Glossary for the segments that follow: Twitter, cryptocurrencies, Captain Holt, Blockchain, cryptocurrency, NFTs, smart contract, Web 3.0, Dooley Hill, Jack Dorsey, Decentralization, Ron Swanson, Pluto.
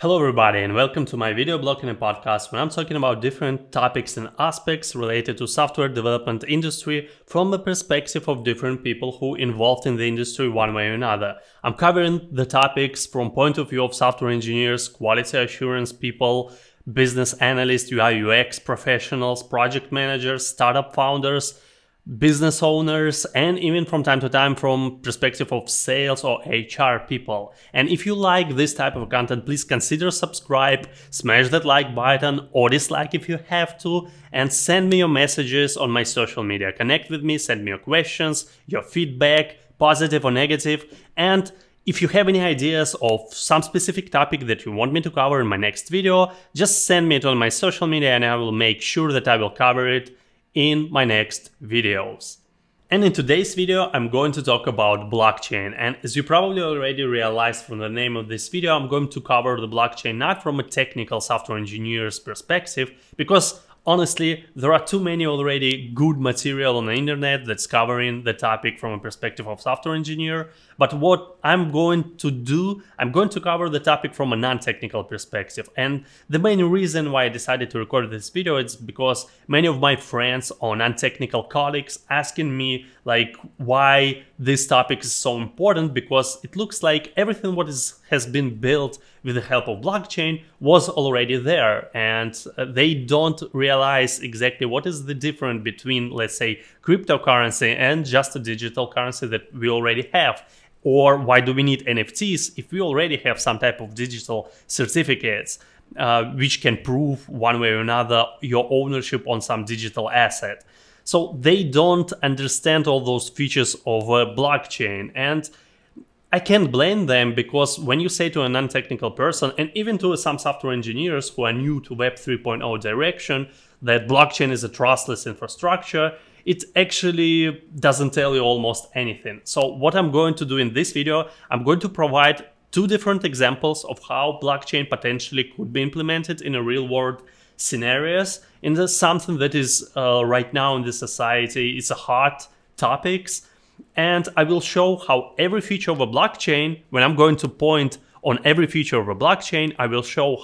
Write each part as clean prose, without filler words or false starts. Hello everybody and welcome to my video blockchain podcast where I'm talking about different topics and aspects related to software development industry from the perspective of different people who involved in the industry one way or another. I'm covering the topics from point of view of software engineers, quality assurance people, business analysts, UI UX professionals, project managers, startup founders, business owners, and even from time to time from perspective of sales or HR people. And if you like this type of content, please consider subscribe, smash that like button or dislike if you have to, and send me your messages on my social media. Connect with me, send me your questions, your feedback, positive or negative. And if you have any ideas of some specific topic that you want me to cover in my next video, just send me it on my social media and I will make sure that I will cover it in my next videos. And in today's video, I'm going to talk about blockchain. And as you probably already realized from the name of this video, I'm going to cover the blockchain not from a technical software engineer's perspective, because honestly, there are too many already good material on the internet that's covering the topic from a perspective of software engineer. But what I'm going to do, I'm going to cover the topic from a non-technical perspective. And the main reason why I decided to record this video is because many of my friends or non-technical colleagues asking me like why this topic is so important, because it looks like everything what has been built with the help of blockchain was already there, and they don't realize exactly what is the difference between, let's say, cryptocurrency and just a digital currency that we already have. Or why do we need NFTs if we already have some type of digital certificates which can prove one way or another your ownership on some digital asset? So they don't understand all those features of a blockchain, and I can't blame them, because when you say to a non-technical person and even to some software engineers who are new to Web 3.0 direction that blockchain is a trustless infrastructure, it actually doesn't tell you almost anything. So what I'm going to do in this video, I'm going to provide two different examples of how blockchain potentially could be implemented in a real world scenarios, and that's something that is right now in the society, it's a hot topics. And I will show how every feature of a blockchain, when I'm going to point on every feature of a blockchain, I will show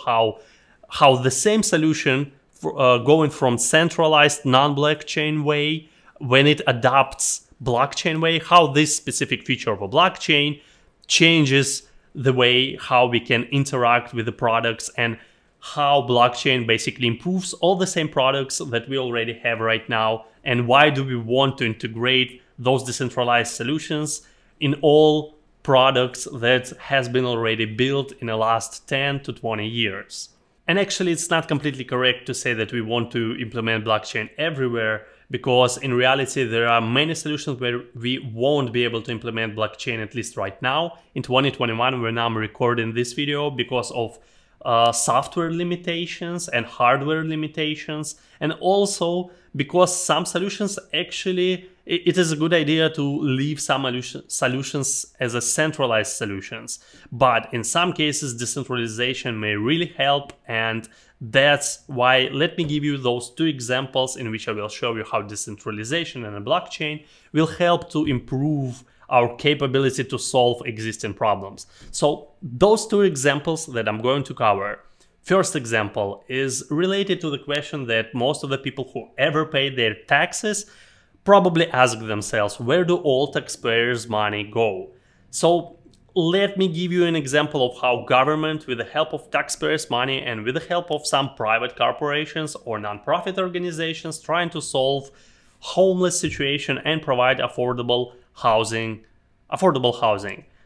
how the same solution for, going from centralized non-blockchain way, when it adopts blockchain way, how this specific feature of a blockchain changes the way how we can interact with the products, and how blockchain basically improves all the same products that we already have right now, and why do we want to integrate those decentralized solutions in all products that has been already built in the last 10 to 20 years. And actually, it's not completely correct to say that we want to implement blockchain everywhere, because in reality, there are many solutions where we won't be able to implement blockchain, at least right now, in 2021, when I'm recording this video, because of software limitations and hardware limitations, and also because some solutions actually it is a good idea to leave some solutions as a centralized solutions, but in some cases decentralization may really help, and that's why let me give you those two examples in which I will show you how decentralization and a blockchain will help to improve our capability to solve existing problems. So those two examples that I'm going to cover. First example is related to the question that most of the people who ever pay their taxes probably ask themselves, where do all taxpayers' money go? So let me give you an example of how government, with the help of taxpayers' money and with the help of some private corporations or nonprofit organizations, trying to solve homeless situation and provide affordable housing.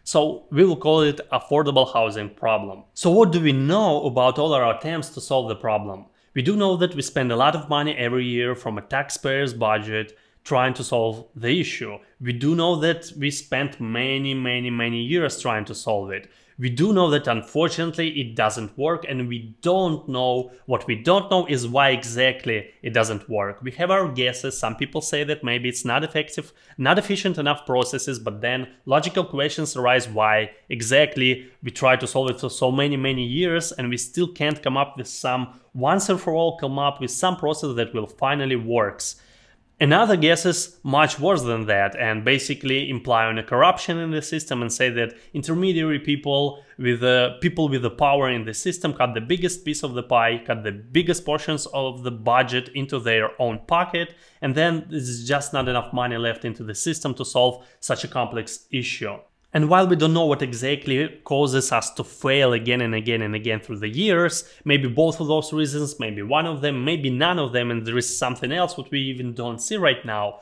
So we will call it affordable housing problem. So what do we know about all our attempts to solve the problem? We do know that we spend a lot of money every year from a taxpayer's budget trying to solve the issue. We do know that we spent many years trying to solve it. We do know that unfortunately it doesn't work, and we don't know, what we don't know is why exactly it doesn't work. We have our guesses. Some people say that maybe it's not effective, not efficient enough processes, but then logical questions arise, why exactly we try to solve it for so many years and we still can't come up with some once and for all process that will finally works. Another guess is much worse than that and basically imply on a corruption in the system and say that intermediary people with the power in the system cut the biggest piece of the pie, cut the biggest portions of the budget into their own pocket, and then there's just not enough money left into the system to solve such a complex issue. And while we don't know what exactly causes us to fail again and again and again through the years, maybe both of those reasons, maybe one of them, maybe none of them, and there is something else what we even don't see right now,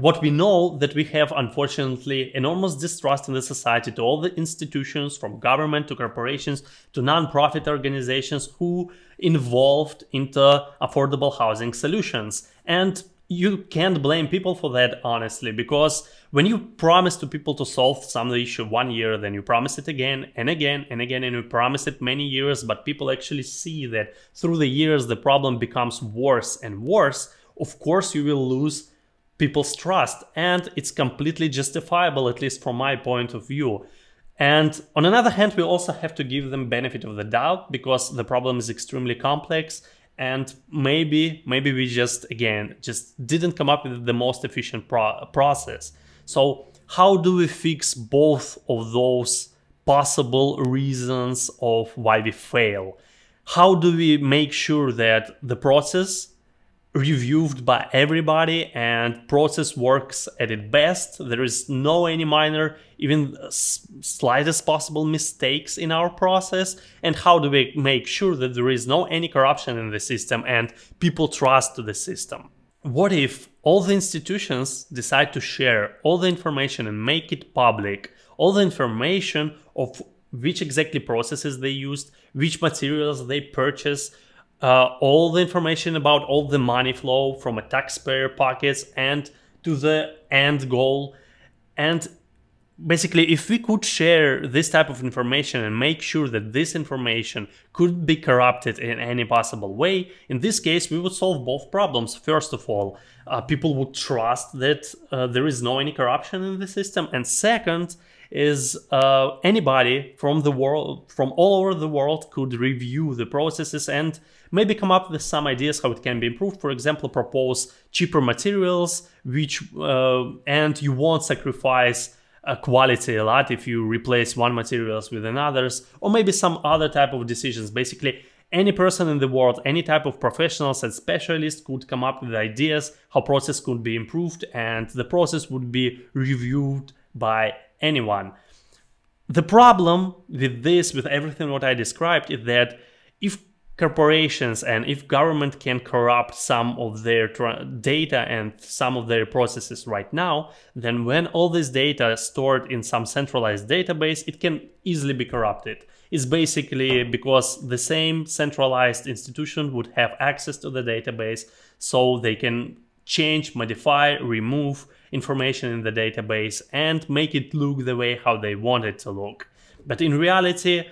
what we know that we have, unfortunately, enormous distrust in the society to all the institutions, from government to corporations to non-profit organizations who involved into affordable housing solutions. And you can't blame people for that, honestly, because when you promise to people to solve some issue one year, then you promise it again and again and again, and you promise it many years, but people actually see that through the years the problem becomes worse and worse, of course you will lose people's trust, and it's completely justifiable, at least from my point of view. And on another hand, we also have to give them benefit of the doubt, because the problem is extremely complex. And maybe we just didn't come up with the most efficient process. So how do we fix both of those possible reasons of why we fail? How do we make sure that the process reviewed by everybody and process works at its best? There is no any minor, even slightest possible mistakes in our process. And how do we make sure that there is no any corruption in the system and people trust to the system? What if all the institutions decide to share all the information and make it public, all the information of which exactly processes they used, which materials they purchased, all the information about all the money flow from a taxpayer pockets and to the end goal. And basically, if we could share this type of information and make sure that this information could be corrupted in any possible way, in this case, we would solve both problems. First of all, people would trust that there is no any corruption in the system. And second is anybody from the world, from all over the world, could review the processes and maybe come up with some ideas how it can be improved. For example, propose cheaper materials, and you won't sacrifice quality a lot if you replace one materials with another's, or maybe some other type of decisions. Basically, any person in the world, any type of professionals and specialists could come up with ideas how process could be improved, and the process would be reviewed by anyone. The problem with this, with everything what I described, is that if corporations and if government can corrupt some of their data and some of their processes right now, then when all this data is stored in some centralized database, it can easily be corrupted. It's basically because the same centralized institution would have access to the database, so they can change, modify, remove information in the database and make it look the way how they want it to look. But in reality,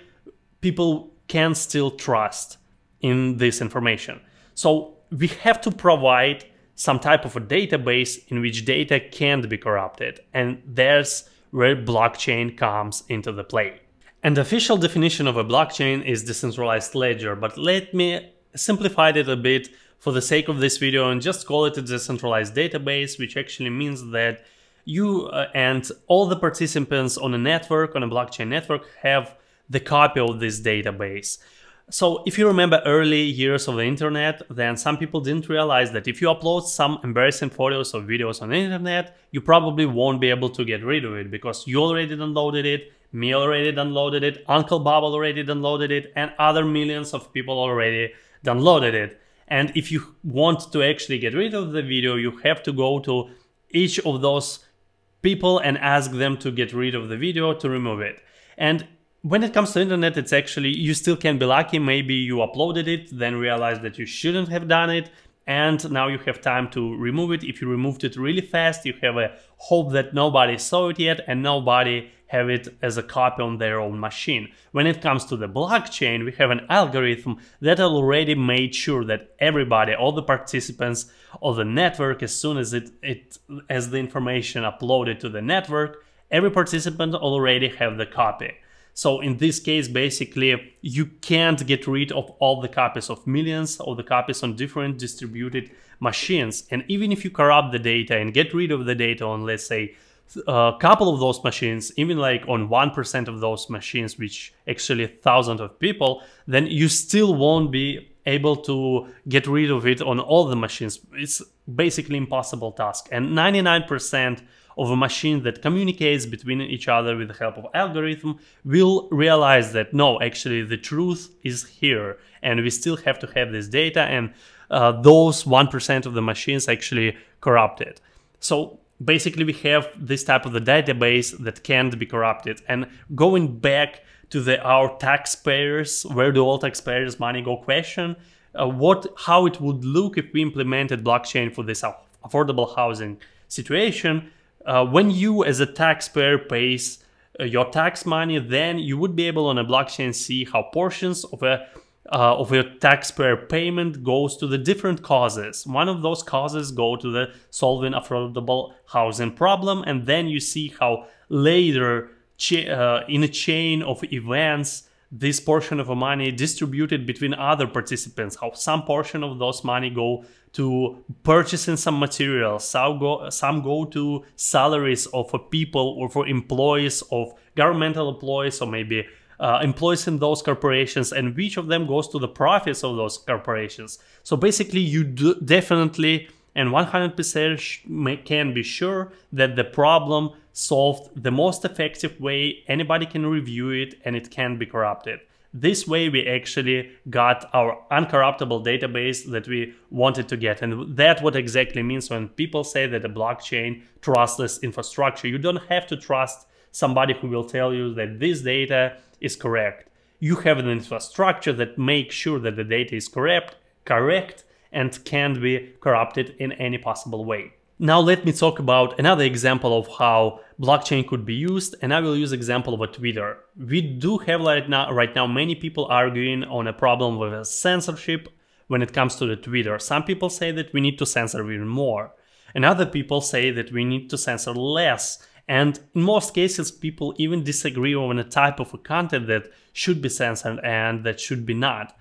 people can still trust in this information. So we have to provide some type of a database in which data can't be corrupted. And that's where blockchain comes into the play. And the official definition of a blockchain is decentralized ledger, but let me simplify it a bit for the sake of this video and just call it a decentralized database, which actually means that you and all the participants on a network, on a blockchain network, have the copy of this database. So if you remember early years of the internet, then some people didn't realize that if you upload some embarrassing photos or videos on the internet, you probably won't be able to get rid of it because you already downloaded it, me already downloaded it, Uncle Bob already downloaded it, and other millions of people already downloaded it. And if you want to actually get rid of the video, you have to go to each of those people and ask them to get rid of the video, to remove it. And when it comes to internet, it's actually, you still can be lucky. Maybe you uploaded it, then realized that you shouldn't have done it, and now you have time to remove it. If you removed it really fast, you have a hope that nobody saw it yet and nobody have it as a copy on their own machine. When it comes to the blockchain, we have an algorithm that already made sure that everybody, all the participants of the network, as soon as the information uploaded to the network, every participant already have the copy. So in this case, basically, you can't get rid of all the copies of millions or the copies on different distributed machines. And even if you corrupt the data and get rid of the data on, let's say, a couple of those machines, even like on 1% of those machines, which actually thousands of people, then you still won't be able to get rid of it on all the machines. It's basically impossible task. And 99% of a machine that communicates between each other with the help of algorithm will realize that no, actually the truth is here, and we still have to have this data, and those 1% of the machines actually corrupted. So basically we have this type of the database that can't be corrupted. And going back to our taxpayers, where do all taxpayers' money go question, how it would look if we implemented blockchain for this affordable housing situation. When you as a taxpayer pays your tax money, then you would be able on a blockchain see how portions of your taxpayer payment goes to the different causes. One of those causes go to the solving affordable housing problem, and then you see how later in a chain of events this portion of money distributed between other participants, how some portion of those money go to purchasing some materials, some go to salaries of people or for employees of governmental employees or maybe employees in those corporations, and which of them goes to the profits of those corporations. So basically you definitely and 100% can be sure that the problem solved the most effective way, anybody can review it, and it can be corrupted. This way we actually got our uncorruptible database that we wanted to get. And that's what exactly means when people say that a blockchain trustless infrastructure. You don't have to trust somebody who will tell you that this data is correct. You have an infrastructure that makes sure that the data is correct and can be corrupted in any possible way. Now let me talk about another example of how blockchain could be used, and I will use example of a Twitter. We do have right now many people arguing on a problem with a censorship when it comes to the Twitter. Some people say that we need to censor even more, and other people say that we need to censor less. And in most cases, people even disagree on the type of content that should be censored and that should be not.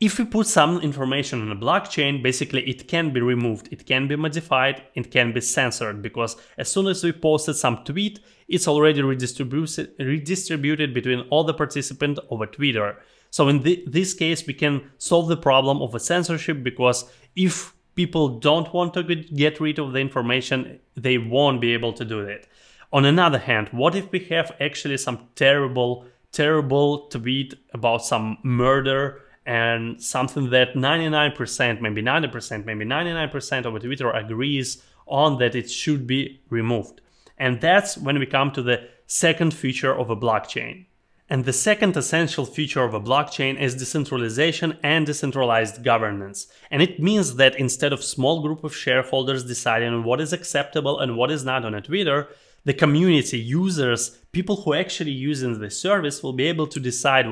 If we put some information on a blockchain, basically it can be removed, it can be modified, it can be censored, because as soon as we posted some tweet, it's already redistributed between all the participants over Twitter. So in this case, we can solve the problem of a censorship, because if people don't want to get rid of the information, they won't be able to do it. On another hand, what if we have actually some terrible tweet about some murder and something that 99%, maybe 90%, maybe 99% of Twitter agrees on that it should be removed. And that's when we come to the second feature of a blockchain. And the second essential feature of a blockchain is decentralization and decentralized governance. And it means that instead of small group of shareholders deciding what is acceptable and what is not on a Twitter, the community, users, people who actually using the service will be able to decide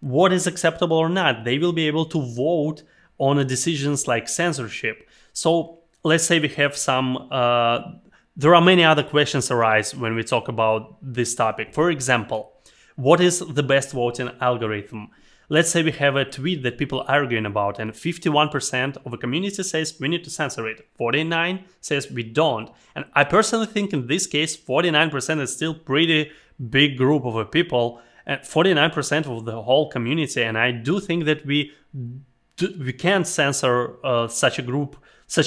what is acceptable or not. They will be able to vote on decisions like censorship. So let's say we have there are many other questions arise when we talk about this topic. For example, what is the best voting algorithm? Let's say we have a tweet that people are arguing about, and 51% of the community says we need to censor it, 49% says we don't. And I personally think in this case, 49% is still pretty big group of people, and 49% of the whole community, and I do think that we can't censor such a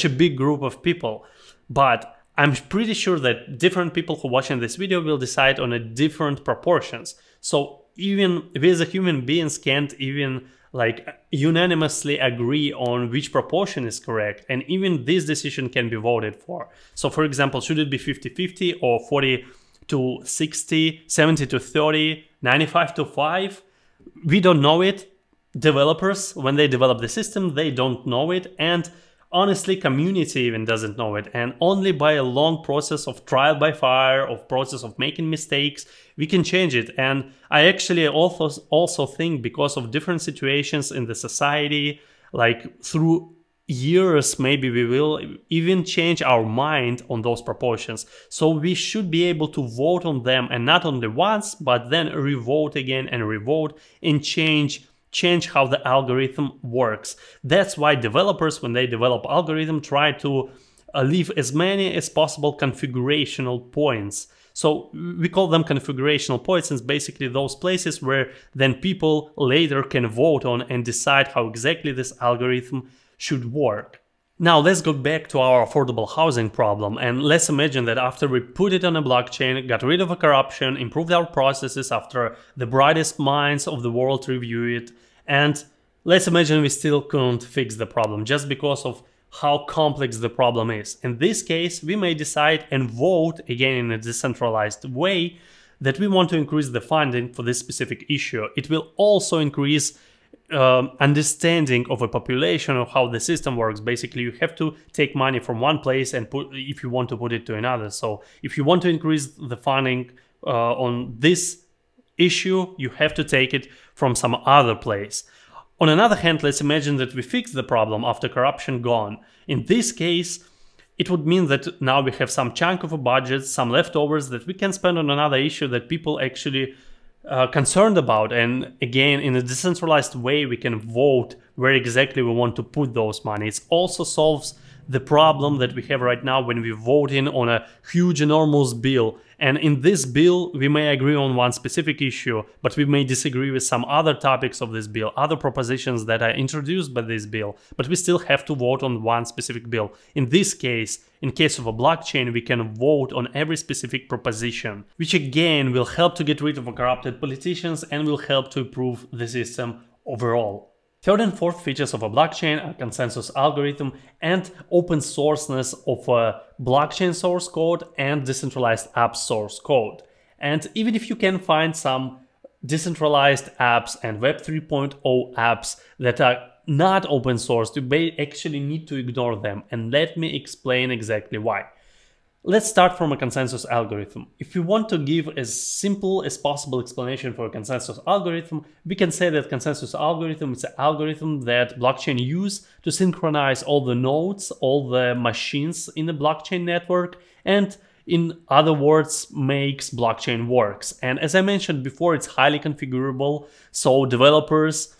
big group of people. But I'm pretty sure that different people who watching this video will decide on a different proportions. So even we as a human beings can't even like unanimously agree on which proportion is correct, and even this decision can be voted for. So for example, should it be 50-50 or 40-60, 70-30, 95-5, we don't know it. Developers, when they develop the system, they don't know it, and honestly community even doesn't know it. And only by a long process of trial by fire, of process of making mistakes, we can change it. And I actually also think because of different situations in the society, like through years, maybe we will even change our mind on those proportions. So we should be able to vote on them, and not only once, but then revote again and revote and change how the algorithm works. That's why developers, when they develop algorithm, try to leave as many as possible configurational points. So we call them configurational points, and basically those places where then people later can vote on and decide how exactly this algorithm should work. Now let's go back to our affordable housing problem, and let's imagine that after we put it on a blockchain, got rid of a corruption, improved our processes after the brightest minds of the world review it, and let's imagine we still couldn't fix the problem just because of how complex the problem is. In this case, we may decide and vote again in a decentralized way that we want to increase the funding for this specific issue. It will also increase understanding of a population of how the system works. Basically, you have to take money from one place and put, if you want to put it to another. So if you want to increase the funding on this issue, you have to take it from some other place. On another hand, let's imagine that we fix the problem after corruption gone. In this case, it would mean that now we have some chunk of a budget, some leftovers that we can spend on another issue that people actually concerned about, and again in a decentralized way we can vote where exactly we want to put those money. It also solves the problem that we have right now when we vote in on a huge enormous bill, and in this bill we may agree on one specific issue, but we may disagree with some other topics of this bill, other propositions that are introduced by this bill, but we still have to vote on one specific bill. In this case, in case of a blockchain, we can vote on every specific proposition, which again will help to get rid of corrupted politicians and will help to improve the system overall. Third and fourth features of a blockchain are consensus algorithm and open sourceness of a blockchain source code and decentralized app source code. And even if you can find some decentralized apps and Web 3.0 apps that are not open source, you may actually need to ignore them. And let me explain exactly why. Let's start from a consensus algorithm. If you want to give as simple as possible explanation for a consensus algorithm, we can say that consensus algorithm is an algorithm that blockchain use to synchronize all the nodes, all the machines in the blockchain network, and in other words, makes blockchain works. And as I mentioned before, it's highly configurable, so developers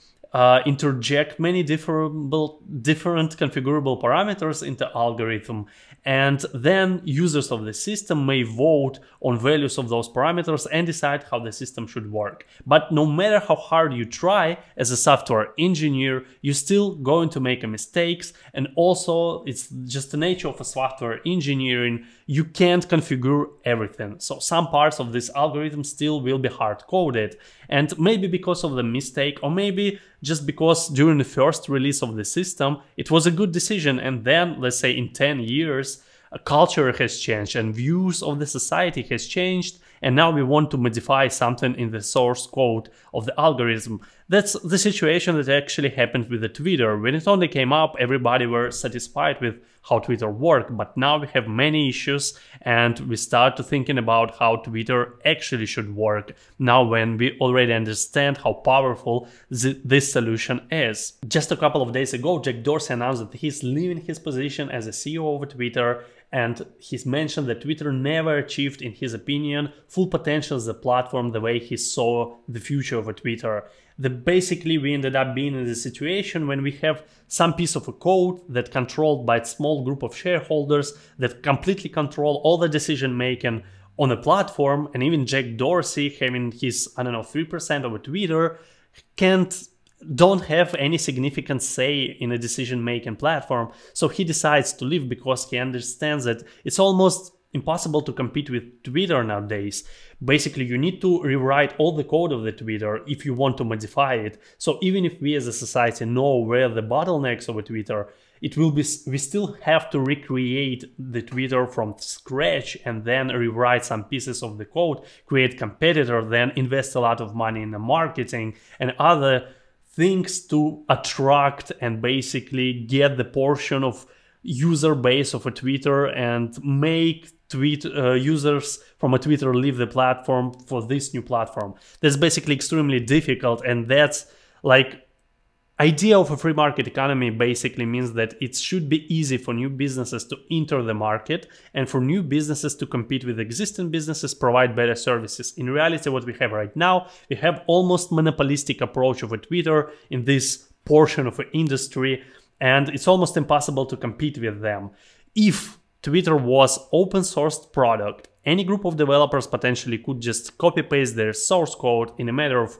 interject many different configurable parameters into algorithm, and then users of the system may vote on values of those parameters and decide how the system should work. But no matter how hard you try as a software engineer, you're still going to make mistakes, and also it's just the nature of a software engineering, you can't configure everything. So some parts of this algorithm still will be hard-coded, and maybe because of the mistake, or maybe just because during the first release of the system, it was a good decision, and then, let's say in 10 years, a culture has changed and views of the society has changed, and now we want to modify something in the source code of the algorithm. That's the situation that actually happened with the Twitter. When it only came up, everybody were satisfied with how Twitter worked, but now we have many issues and we start to thinking about how Twitter actually should work, now when we already understand how powerful this solution is. Just a couple of days ago, Jack Dorsey announced that he's leaving his position as a CEO of Twitter, and he's mentioned that Twitter never achieved, in his opinion, full potential as a platform the way he saw the future of a Twitter. That basically we ended up being in the situation when we have some piece of a code that controlled by a small group of shareholders that completely control all the decision making on a platform, and even Jack Dorsey having his, 3% of a Twitter don't have any significant say in a decision-making platform. So he decides to leave because he understands that it's almost impossible to compete with Twitter nowadays. Basically, you need to rewrite all the code of the Twitter if you want to modify it. So even if we as a society know where the bottlenecks of a Twitter, we still have to recreate the Twitter from scratch and then rewrite some pieces of the code, create competitor, then invest a lot of money in the marketing and other things to attract and basically get the portion of user base of a Twitter and make users from a Twitter leave the platform for this new platform. That's basically extremely difficult, and that's like idea of a free market economy basically means that it should be easy for new businesses to enter the market and for new businesses to compete with existing businesses, provide better services. In reality, what we have right now, we have almost monopolistic approach of a Twitter in this portion of an industry, and it's almost impossible to compete with them. If Twitter was open sourced product, any group of developers potentially could just copy paste their source code in a matter of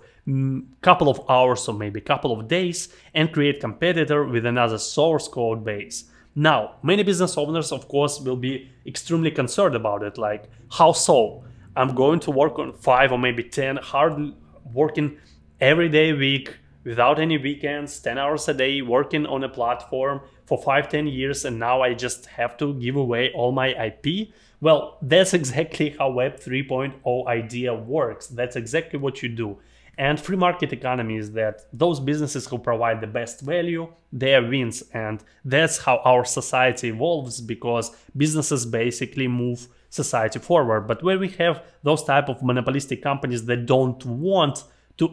couple of hours or maybe couple of days and create competitor with another source code base. Now, many business owners, of course, will be extremely concerned about it. Like, how so? I'm going to work on 5 or maybe 10 hard working every day week without any weekends, 10 hours a day working on a platform for 5-10 years, and now I just have to give away all my IP. Well, that's exactly how Web 3.0 idea works. That's exactly what you do. And free market economy is that those businesses who provide the best value, they wins. And that's how our society evolves, because businesses basically move society forward. But where we have those type of monopolistic companies that don't want to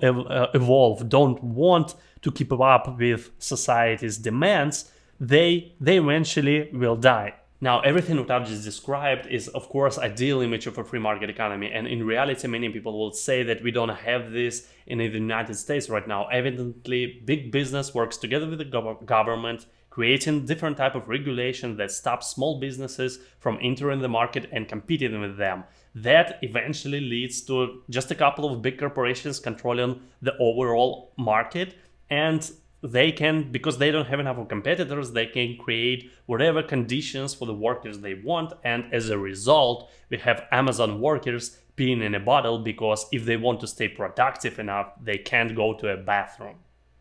evolve, don't want to keep up with society's demands, they eventually will die. Now, everything what I've just described is, of course, ideal image of a free market economy. And in reality, many people will say that we don't have this in the United States right now. Evidently, big business works together with the government, creating different type of regulation that stops small businesses from entering the market and competing with them. That eventually leads to just a couple of big corporations controlling the overall market, and they can, because they don't have enough of competitors, they can create whatever conditions for the workers they want. And as a result, we have Amazon workers peeing in a bottle, because if they want to stay productive enough, they can't go to a bathroom.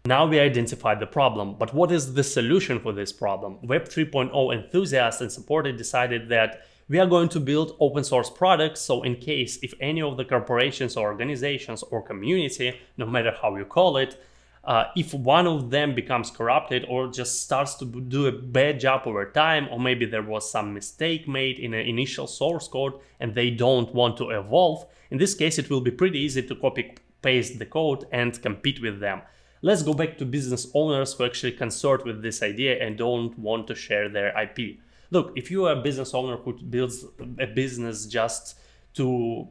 Now we identified the problem, but what is the solution for this problem? Web 3.0 enthusiasts and supporters decided that we are going to build open source products, so in case if any of the corporations or organizations or community, no matter how you call it, if one of them becomes corrupted or just starts to do a bad job over time, or maybe there was some mistake made in an initial source code and they don't want to evolve, in this case it will be pretty easy to copy paste the code and compete with them. Let's go back to business owners who actually concerned with this idea and don't want to share their IP. Look, if you are a business owner who builds a business just to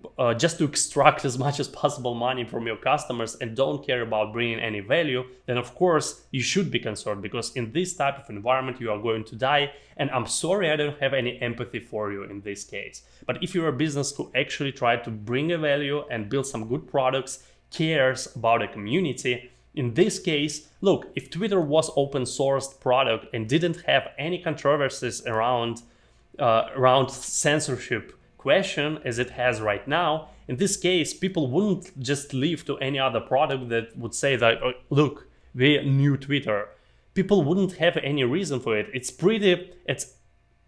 extract as much as possible money from your customers and don't care about bringing any value, then of course you should be concerned, because in this type of environment you are going to die, and I'm sorry, I don't have any empathy for you in this case. But if you're a business who actually tried to bring a value and build some good products, cares about a community, in this case, look, if Twitter was open sourced product and didn't have any controversies around censorship question as it has right now, in this case people wouldn't just leave to any other product that would say that, oh, look, we knew Twitter. People wouldn't have any reason for it.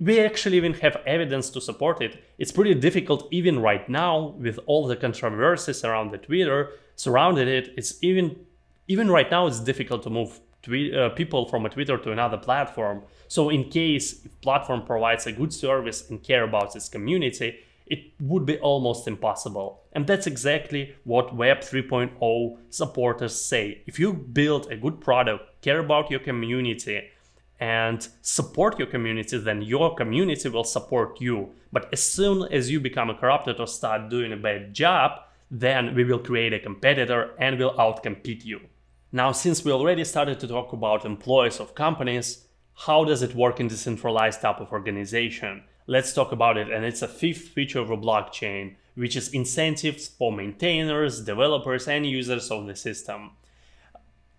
We actually even have evidence to support it. It's pretty difficult even right now with all the controversies around the Twitter surrounded it. It's even right now it's difficult to move people from a Twitter to another platform. So in case if platform provides a good service and care about its community, it would be almost impossible. And that's exactly what Web 3.0 supporters say. If you build a good product, care about your community and support your community, then your community will support you. But as soon as you become a corrupted or start doing a bad job, then we will create a competitor and will outcompete you. Now, since we already started to talk about employees of companies, how does it work in decentralized type of organization? Let's talk about it. And it's a 5th feature of a blockchain, which is incentives for maintainers, developers, and users of the system.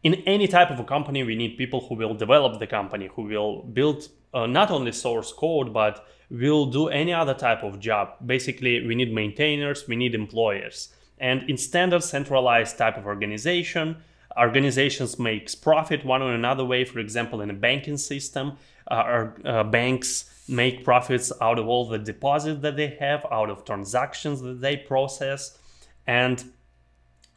In any type of a company, we need people who will develop the company, who will build not only source code, but will do any other type of job. Basically, we need maintainers, we need employers. And in standard centralized type of organization, organizations makes profit one or another way. For example, in a banking system, banks make profits out of all the deposits that they have, out of transactions that they process, and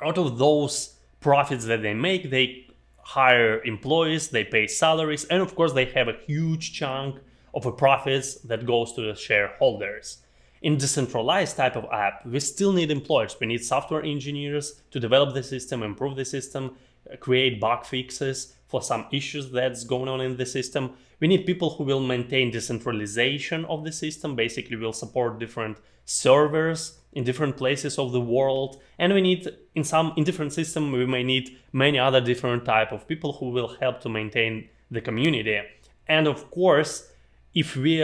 out of those profits that they make, they hire employees, they pay salaries, and of course they have a huge chunk of the profits that goes to the shareholders. In decentralized type of app, we still need employers. We need software engineers to develop the system, improve the system, create bug fixes for some issues that's going on in the system. We need people who will maintain decentralization of the system, basically will support different servers in different places of the world. And we need, in different systems, we may need many other different type of people who will help to maintain the community. And of course, if we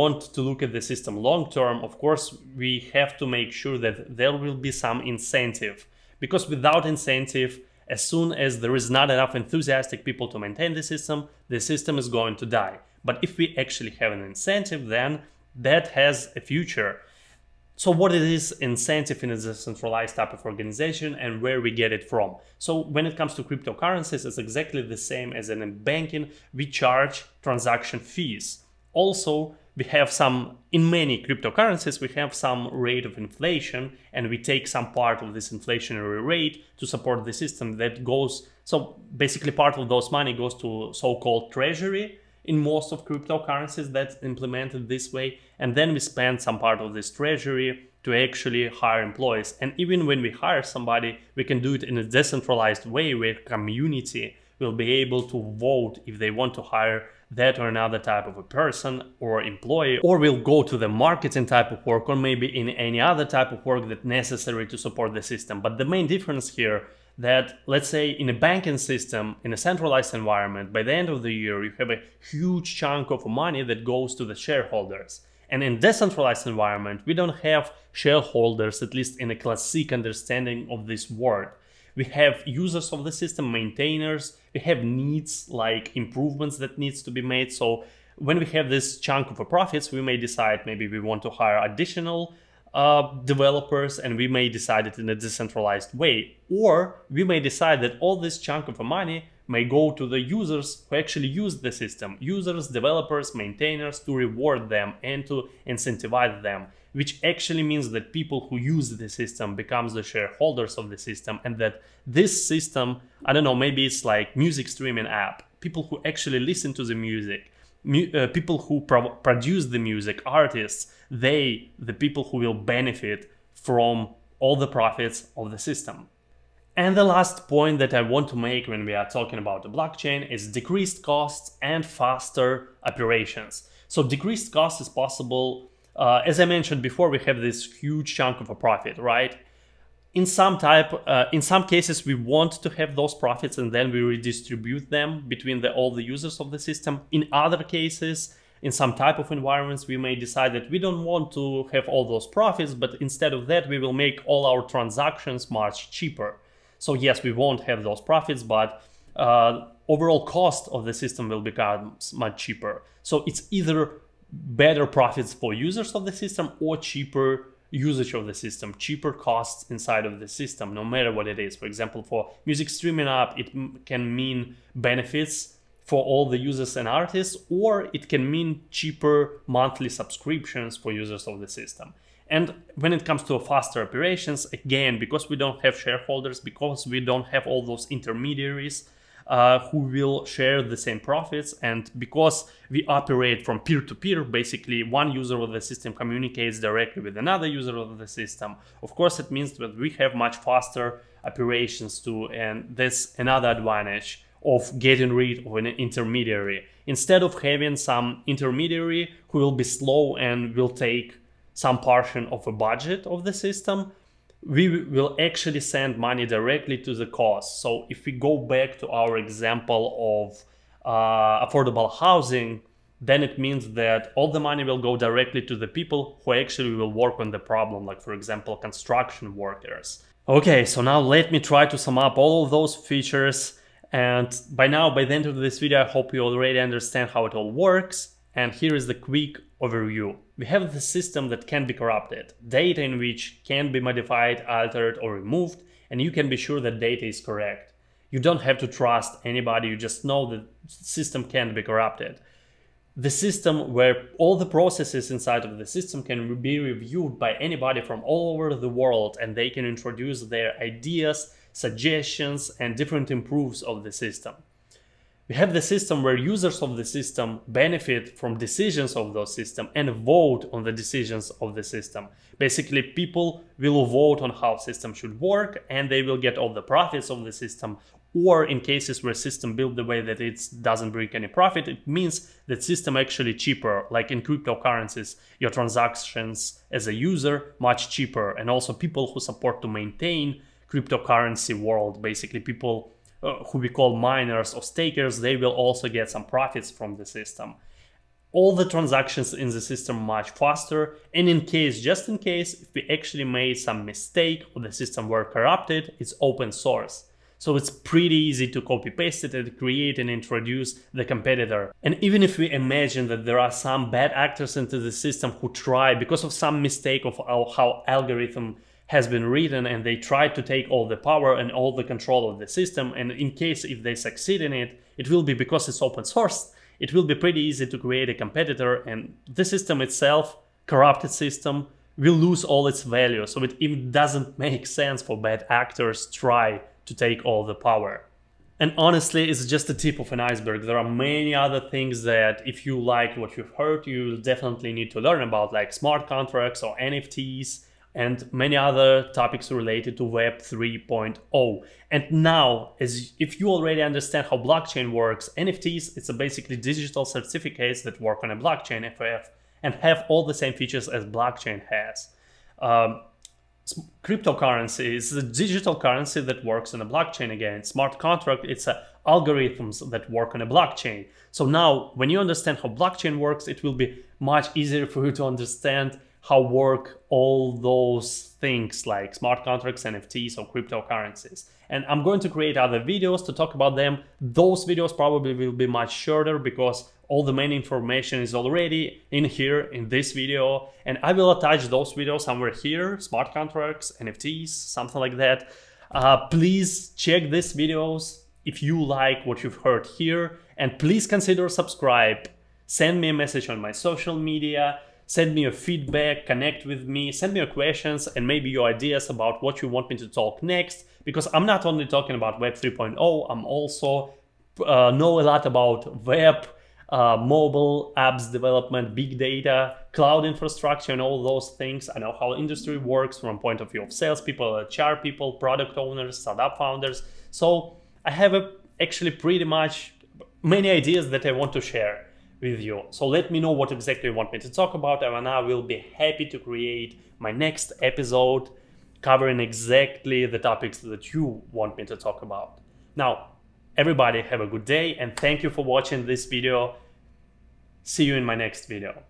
want to look at the system long term, of course, we have to make sure that there will be some incentive, because without incentive, as soon as there is not enough enthusiastic people to maintain the system is going to die. But if we actually have an incentive, then that has a future. So what is this incentive in a decentralized type of organization and where we get it from? So when it comes to cryptocurrencies, it's exactly the same as in banking. We charge transaction fees. Also, we have in many cryptocurrencies, we have some rate of inflation, and we take some part of this inflationary rate to support the system that goes. So basically part of those money goes to so-called treasury. In most of cryptocurrencies that's implemented this way, and then we spend some part of this treasury to actually hire employees. And even when we hire somebody, we can do it in a decentralized way where community will be able to vote if they want to hire that or another type of a person or employee, or will go to the marketing type of work, or maybe in any other type of work that's necessary to support the system. But the main difference here that, let's say, in a banking system, in a centralized environment, by the end of the year, you have a huge chunk of money that goes to the shareholders. And in decentralized environment, we don't have shareholders, at least in a classic understanding of this word. We have users of the system, maintainers, we have needs like improvements that needs to be made. So when we have this chunk of profits, we may decide maybe we want to hire additional developers, and we may decide it in a decentralized way, or we may decide that all this chunk of money may go to the users who actually use the system, users, developers, maintainers, to reward them and to incentivize them, which actually means that people who use the system becomes the shareholders of the system, and that this system, I don't know, maybe it's like music streaming app, people who actually listen to the music, people who produce the music, artists, the people who will benefit from all the profits of the system. And the last point that I want to make when we are talking about the blockchain is decreased costs and faster operations. So decreased cost is possible. As I mentioned before, we have this huge chunk of a profit, right? In some cases, we want to have those profits and then we redistribute them between all the users of the system. In other cases, in some type of environments, we may decide that we don't want to have all those profits, but instead of that, we will make all our transactions much cheaper. So yes, we won't have those profits, but overall cost of the system will become much cheaper. So it's either better profits for users of the system or cheaper usage of the system, cheaper costs inside of the system, no matter what it is. For example, for music streaming app, it can mean benefits for all the users and artists, or it can mean cheaper monthly subscriptions for users of the system. And when it comes to faster operations, again, because we don't have shareholders, because we don't have all those intermediaries who will share the same profits, and because we operate from peer-to-peer, basically one user of the system communicates directly with another user of the system, of course it means that we have much faster operations too, and that's another advantage of getting rid of an intermediary. Instead of having some intermediary who will be slow and will take some portion of a budget of the system, we will actually send money directly to the cause. So if we go back to our example of affordable housing, then it means that all the money will go directly to the people who actually will work on the problem, like for example, construction workers. Okay, so now let me try to sum up all of those features. And by the end of this video, I hope you already understand how it all works. And here is the quick overview. We have the system that can be corrupted, data in which can be modified, altered, or removed, and you can be sure that data is correct. You don't have to trust anybody, you just know the system can be corrupted. The system where all the processes inside of the system can be reviewed by anybody from all over the world, and they can introduce their ideas, suggestions, and different improves of the system. We have the system where users of the system benefit from decisions of those systems and vote on the decisions of the system. Basically, people will vote on how system should work, and they will get all the profits of the system, or in cases where system built the way that it doesn't bring any profit, it means that system actually cheaper. Like in cryptocurrencies, your transactions as a user much cheaper, and also people who support to maintain cryptocurrency world, basically people who we call miners or stakers, they will also get some profits from the system. All the transactions in the system much faster, and in case, just in case, if we actually made some mistake or the system were corrupted, it's open source. So it's pretty easy to copy paste it and create and introduce the competitor. And even if we imagine that there are some bad actors into the system who try, because of some mistake of how algorithm has been written, and they try to take all the power and all the control of the system, and in case if they succeed in it, it will be because it's open source, it will be pretty easy to create a competitor, and the system itself, corrupted system, will lose all its value. So it even doesn't make sense for bad actors try to take all the power. And honestly, it's just the tip of an iceberg. There are many other things that if you like what you've heard, you definitely need to learn about, like smart contracts or NFTs, and many other topics related to Web 3.0. And now, as if you already understand how blockchain works, NFTs, it's basically digital certificates that work on a blockchain and have all the same features as blockchain has. Cryptocurrency is a digital currency that works on a blockchain again. Smart contract, it's algorithms that work on a blockchain. So now, when you understand how blockchain works, it will be much easier for you to understand how work all those things like smart contracts, NFTs, or cryptocurrencies. And I'm going to create other videos to talk about them. Those videos probably will be much shorter because all the main information is already in here in this video. And I will attach those videos somewhere here, smart contracts, NFTs, something like that. Please check these videos if you like what you've heard here. And please consider subscribe. Send me a message on my social media. Send me your feedback, connect with me, send me your questions and maybe your ideas about what you want me to talk next, because I'm not only talking about Web 3.0, I'm also know a lot about web, mobile apps development, big data, cloud infrastructure and all those things. I know how industry works from point of view of salespeople, HR people, product owners, startup founders. So I have actually pretty much many ideas that I want to share with you. So let me know what exactly you want me to talk about, and I will be happy to create my next episode covering exactly the topics that you want me to talk about. Now, everybody have a good day and thank you for watching this video. See you in my next video.